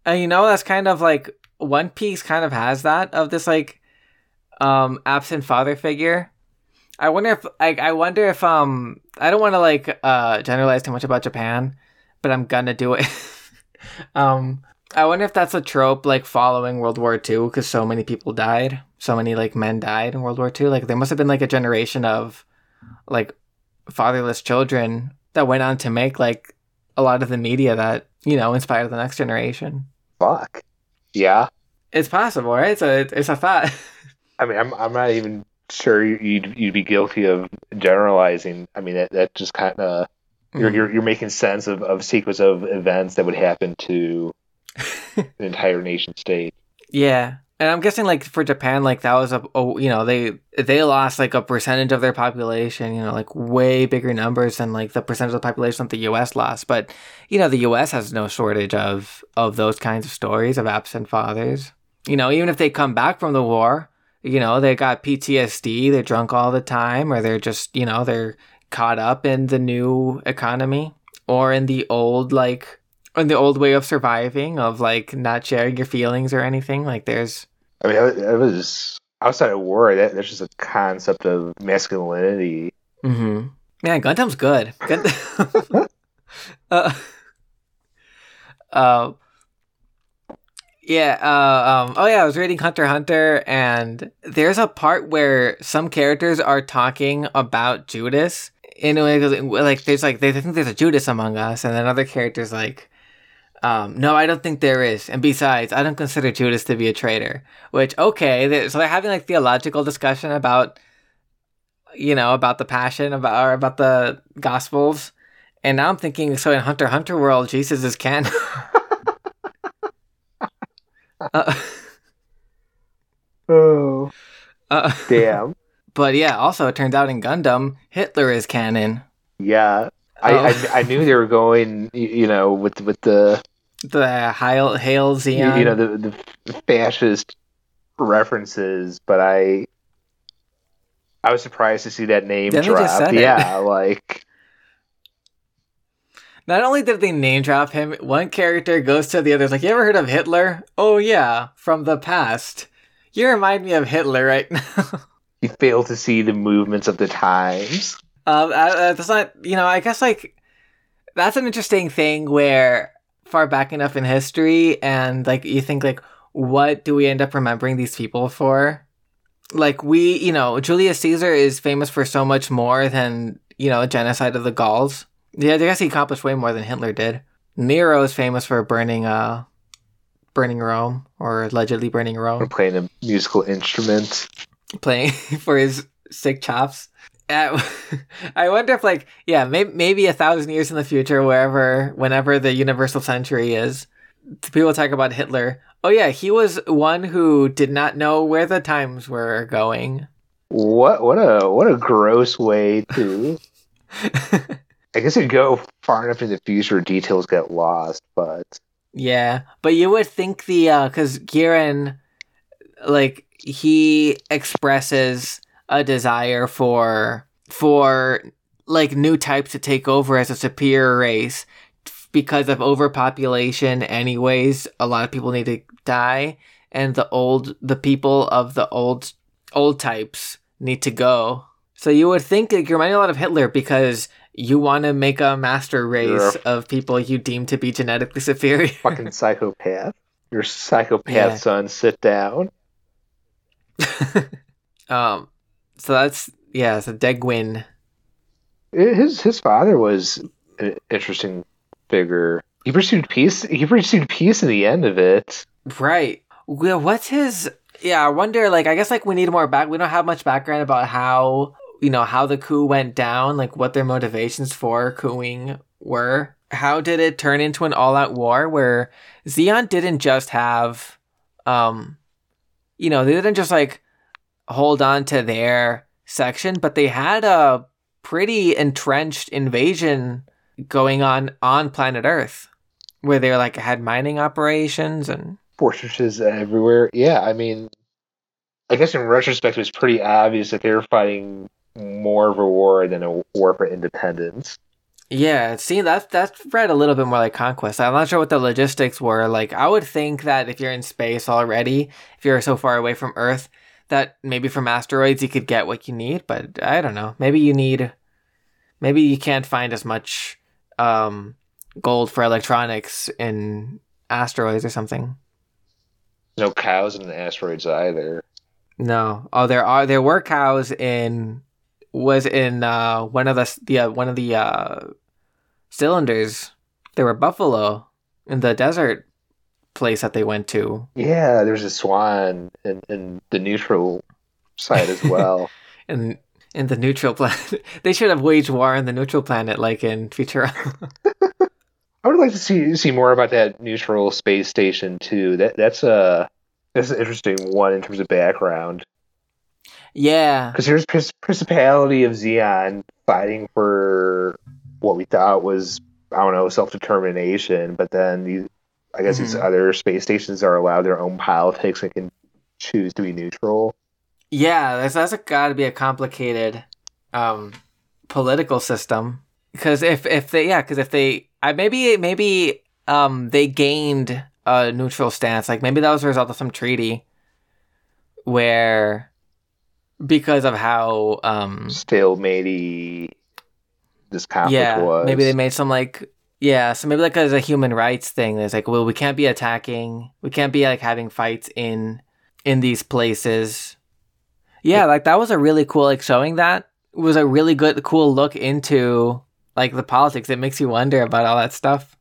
and you know that's kind of like One Piece kind of has that of this like um, absent father figure. I wonder if like I wonder if um I don't want to like uh generalize too much about Japan, but I'm gonna do it. um, I wonder if that's a trope like following World War Two because so many people died, so many like men died in World War Two. Like there must have been like a generation of like fatherless children that went on to make like a lot of the media that you know inspired the next generation. Fuck yeah, it's possible, right? It's a it's a thought. I mean, I'm I'm not even. Sure, you'd you'd be guilty of generalizing. I mean, that that just kind of you're, mm-hmm. you're you're making sense of of sequence of events that would happen to an entire nation state. Yeah, and I'm guessing like for Japan, like that was a oh, you know they they lost like a percentage of their population. You know, like way bigger numbers than like the percentage of the population that the U S lost. But you know, the U S has no shortage of of those kinds of stories of absent fathers. You know, even if they come back from the war. You know, they got P T S D, they're drunk all the time, or they're just, you know, they're caught up in the new economy or in the old, like, in the old way of surviving, of, like, not sharing your feelings or anything. Like, there's... I mean, it was outside of war, that, that's just a concept of masculinity. Mm-hmm. Man, Gundam's good. Gund- uh, uh, Yeah, uh, um, oh yeah, I was reading Hunter x Hunter, and there's a part where some characters are talking about Judas. Anyway, like, there's like, they think there's a Judas among us, and then other characters like, um, no, I don't think there is, and besides, I don't consider Judas to be a traitor. Which, okay, they're, so they're having like theological discussion about, you know, about the passion, about or about the Gospels, and now I'm thinking, so in Hunter x Hunter world, Jesus is canon. Uh, oh uh, damn! But yeah, also it turns out in Gundam, Hitler is canon. Yeah, I oh. I, I knew they were going, you know, with with the the Hail, Hail Zeon, you know, the the fascist references. But I I was surprised to see that name then drop. Yeah, like. Not only did they name drop him, one character goes to the other, like, you ever heard of Hitler? Oh, yeah, from the past. You remind me of Hitler right now. You fail to see the movements of the times. Um, uh, that's not, you know, I guess, like, that's an interesting thing where far back enough in history and, like, you think, like, what do we end up remembering these people for? Like, we, you know, Julius Caesar is famous for so much more than, you know, genocide of the Gauls. Yeah, I guess he accomplished way more than Hitler did. Nero is famous for burning, uh, burning Rome, or allegedly burning Rome. Or playing a musical instrument. Playing for his sick chops. Uh, I wonder if, like, yeah, maybe, maybe a thousand years in the future, wherever, whenever the universal century is, people talk about Hitler. Oh yeah, he was one who did not know where the times were going. What? What a what a gross way to. I guess it'd go far enough in the future, details get lost, but... Yeah, but you would think the... Because uh, Giren, like, he expresses a desire for, for, like, new types to take over as a superior race. Because of overpopulation anyways, a lot of people need to die, and the old, the people of the old, old types need to go. So you would think, like, you're reminding a lot of Hitler because... You want to make a master race a of people you deem to be genetically superior. Fucking psychopath. You're a psychopath, yeah. Son. Sit down. um. So that's, yeah, it's a Degwin. His his father was an interesting figure. He pursued peace. He pursued peace in the end of it. Right. Well, what's his... Yeah, I wonder, like, I guess, like, we need more back... We don't have much background about how... you know, how the coup went down, like what their motivations for cooing were. How did it turn into an all-out war where Zeon didn't just have, um, you know, they didn't just like hold on to their section, but they had a pretty entrenched invasion going on on planet Earth where they were like had mining operations and... Fortresses everywhere. Yeah, I mean, I guess in retrospect, it was pretty obvious that they were fighting more of a war than a war for independence. Yeah, see, that's that's read a little bit more like Conquest. I'm not sure what the logistics were. Like, I would think that if you're in space already, if you're so far away from Earth, that maybe from asteroids you could get what you need, but I don't know. Maybe you need... Maybe you can't find as much um, gold for electronics in asteroids or something. No cows in the asteroids either. No. Oh, there are. There were cows in... was in uh, one of the, the uh, one of the uh, cylinders. There were buffalo in the desert place that they went to. Yeah, there's a swan in, in the neutral side as well. in in the neutral planet, they should have waged war on the neutral planet, like in Futurama. I would like to see see more about that neutral space station too. That that's a that's an interesting one in terms of background. Yeah. Because here's Principality of Zeon fighting for what we thought was, I don't know, self-determination, but then these, I guess mm-hmm. these other space stations are allowed their own politics and can choose to be neutral. Yeah, that's, that's got to be a complicated um, political system. Because if, if they, yeah, because if they, I, maybe, maybe um, they gained a neutral stance. Like, maybe that was a result of some treaty where... Because of how um, stalemate-y this conflict yeah, was. Maybe they made some like yeah, so maybe like as a human rights thing. There's like, well, we can't be attacking, we can't be like having fights in in these places. Yeah, like that was a really cool like showing that was a really good cool look into like the politics. It makes you wonder about all that stuff.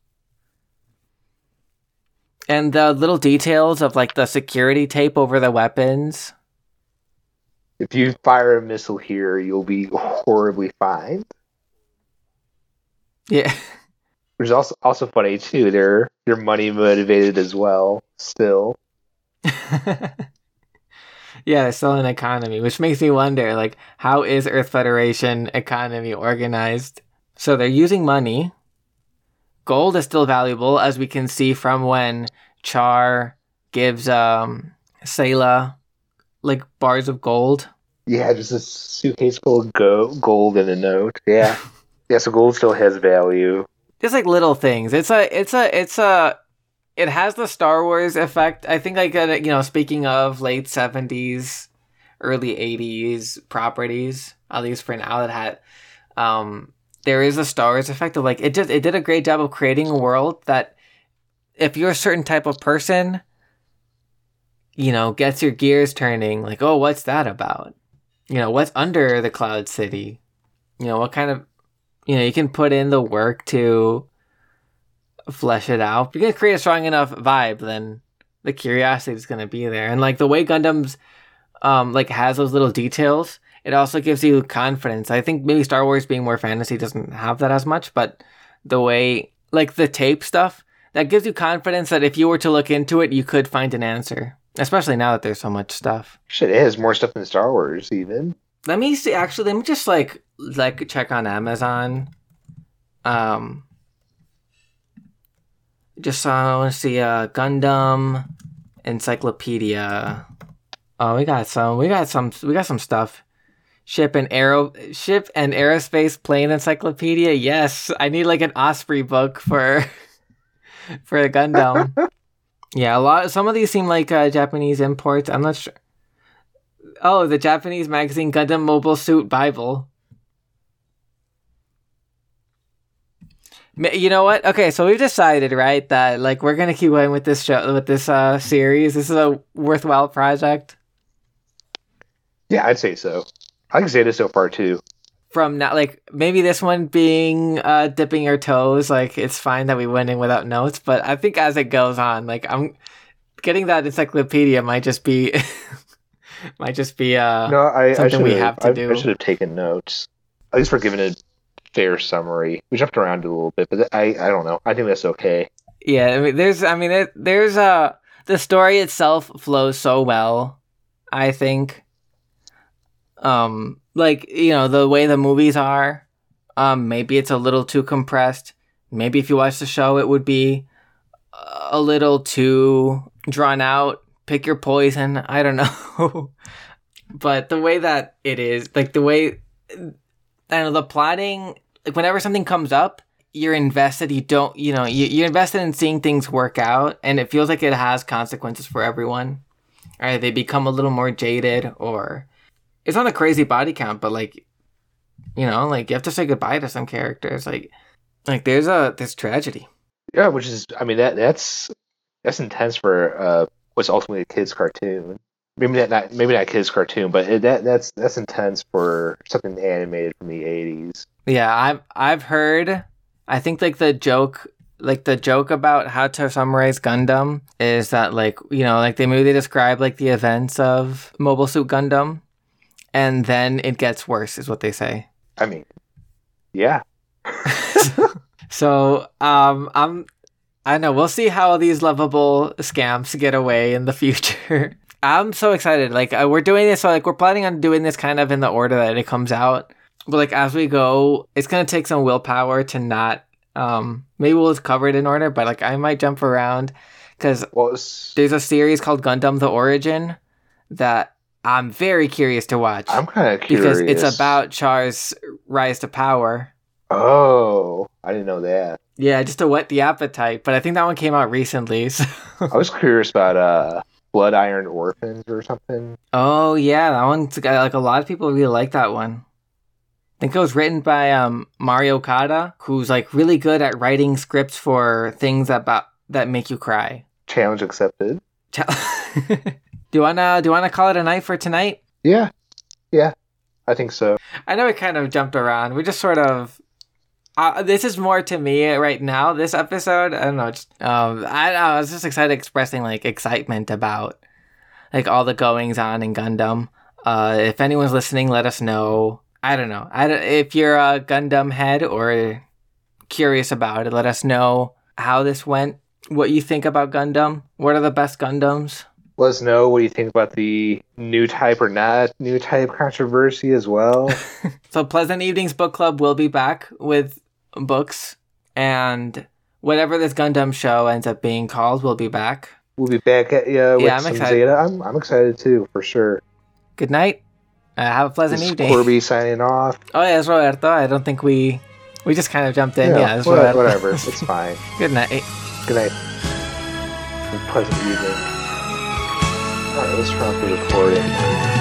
And the little details of like the security tape over the weapons. If you fire a missile here, you'll be horribly fined. Yeah. Which is also, also funny, too. They're, they're money-motivated as well, still. Yeah, they're still an economy, which makes me wonder, like, how is Earth Federation economy organized? So they're using money. Gold is still valuable, as we can see from when Char gives um, Sayla... like bars of gold. Yeah, just a suitcase full of go- gold and a note. Yeah, yeah. So gold still has value. Just like little things. It's a, it's a, it's a. It has the Star Wars effect. I think like a, you know, speaking of late seventies, early eighties properties, at least for an outlet hat, um, there is a Star Wars effect of like it just it did a great job of creating a world that, if you're a certain type of person. You know, gets your gears turning, like, oh, what's that about? You know, what's under the Cloud City? You know, what kind of, you know, you can put in the work to flesh it out. If you're going to create a strong enough vibe, then the curiosity is going to be there. And, like, the way Gundam's, um, like, has those little details, it also gives you confidence. I think maybe Star Wars being more fantasy doesn't have that as much, but the way, like, the tape stuff, that gives you confidence that if you were to look into it, you could find an answer. Especially now that there's so much stuff. Shit, it has more stuff than Star Wars, even. Let me see. Actually, let me just, like, like check on Amazon. Um, just saw, I want to see a uh, Gundam Encyclopedia. Oh, we got some. We got some. We got some stuff. Ship and aero, ship and aerospace plane encyclopedia. Yes, I need like an Osprey book for, for a Gundam. Yeah, a lot. Some of these seem like uh, Japanese imports. I'm not sure. Oh, the Japanese magazine Gundam Mobile Suit Bible. You know what? Okay, so we've decided, right, that like we're gonna keep going with this show, with this uh, series. This is a worthwhile project. Yeah, I'd say so. I can say this so far too. From now, like maybe this one being uh, dipping your toes, like it's fine that we went in without notes, but I think as it goes on, like I'm getting that encyclopedia might just be might just be uh no, I, something I we have to I, do. I should have taken notes. At least we're giving a fair summary. We jumped around a little bit, but I I don't know. I think that's okay. Yeah, I mean, there's I mean there, there's uh the story itself flows so well, I think. Um. Like, you know, the way the movies are, um, maybe it's a little too compressed. Maybe if you watch the show, it would be a little too drawn out. pick your poison. I don't know. But the way that it is, like the way, I don't know, the plotting, like whenever something comes up, you're invested, you don't, you know, you, you're invested in seeing things work out, and it feels like it has consequences for everyone. All right, they become a little more jaded, or it's not a crazy body count, but like, you know, like you have to say goodbye to some characters. Like, like there's a, there's tragedy. Yeah, which is, I mean, that that's, that's intense for uh, what's ultimately a kid's cartoon. Maybe that not maybe not kids' cartoon, but it, that that's that's intense for something animated from the eighties. Yeah, I've I've heard. I think like the joke, like the joke about how to summarize Gundam is that like you know like they maybe they describe like the events of Mobile Suit Gundam, and then it gets worse is what they say. I mean, yeah. So um, I'm I know we'll see how these lovable scamps get away in the future. I'm so excited. Like, uh, we're doing this, so, like, we're planning on doing this kind of in the order that it comes out. But, like, as we go, it's going to take some willpower to not, um, maybe we'll just cover it in order, but, like, I might jump around because well, there's a series called Gundam The Origin that I'm very curious to watch. I'm kind of curious. Because it's about Char's rise to power. Oh, I didn't know that. Yeah, just to whet the appetite. But I think that one came out recently. So. I was curious about, uh... Blood Iron Orphans or something. Oh yeah, that one's got like a lot of people really like that one. I think it was written by um Mario Okada, who's like really good at writing scripts for things about that make you cry. Challenge accepted. Ch- do you wanna do you wanna call it a night for tonight? Yeah, yeah, I think so. I know it kind of jumped around. We just sort of. Uh, this is more to me right now, this episode. I don't know. Just, um, I, I was just excited expressing, like, excitement about, like, all the goings-on in Gundam. Uh, if anyone's listening, let us know. I don't know. I don't, if you're a Gundam head or curious about it, let us know how this went, what you think about Gundam. What are the best Gundams? Let us know what you think about the new type or not new type controversy as well. So Pleasant Evenings Book Club will be back with books, and whatever this Gundam show ends up being called, we'll be back. We'll be back at you with yeah, I'm some excited. Zeta. I'm, I'm excited too, for sure. Good night. Uh, have a pleasant this evening. Corby signing off. Oh, yeah, it's Roberto. I don't think we... We just kind of jumped in. Yeah, yeah it's whatever, whatever. It's fine. Good night. Good night. Pleasant evening. All right, let's try to record it.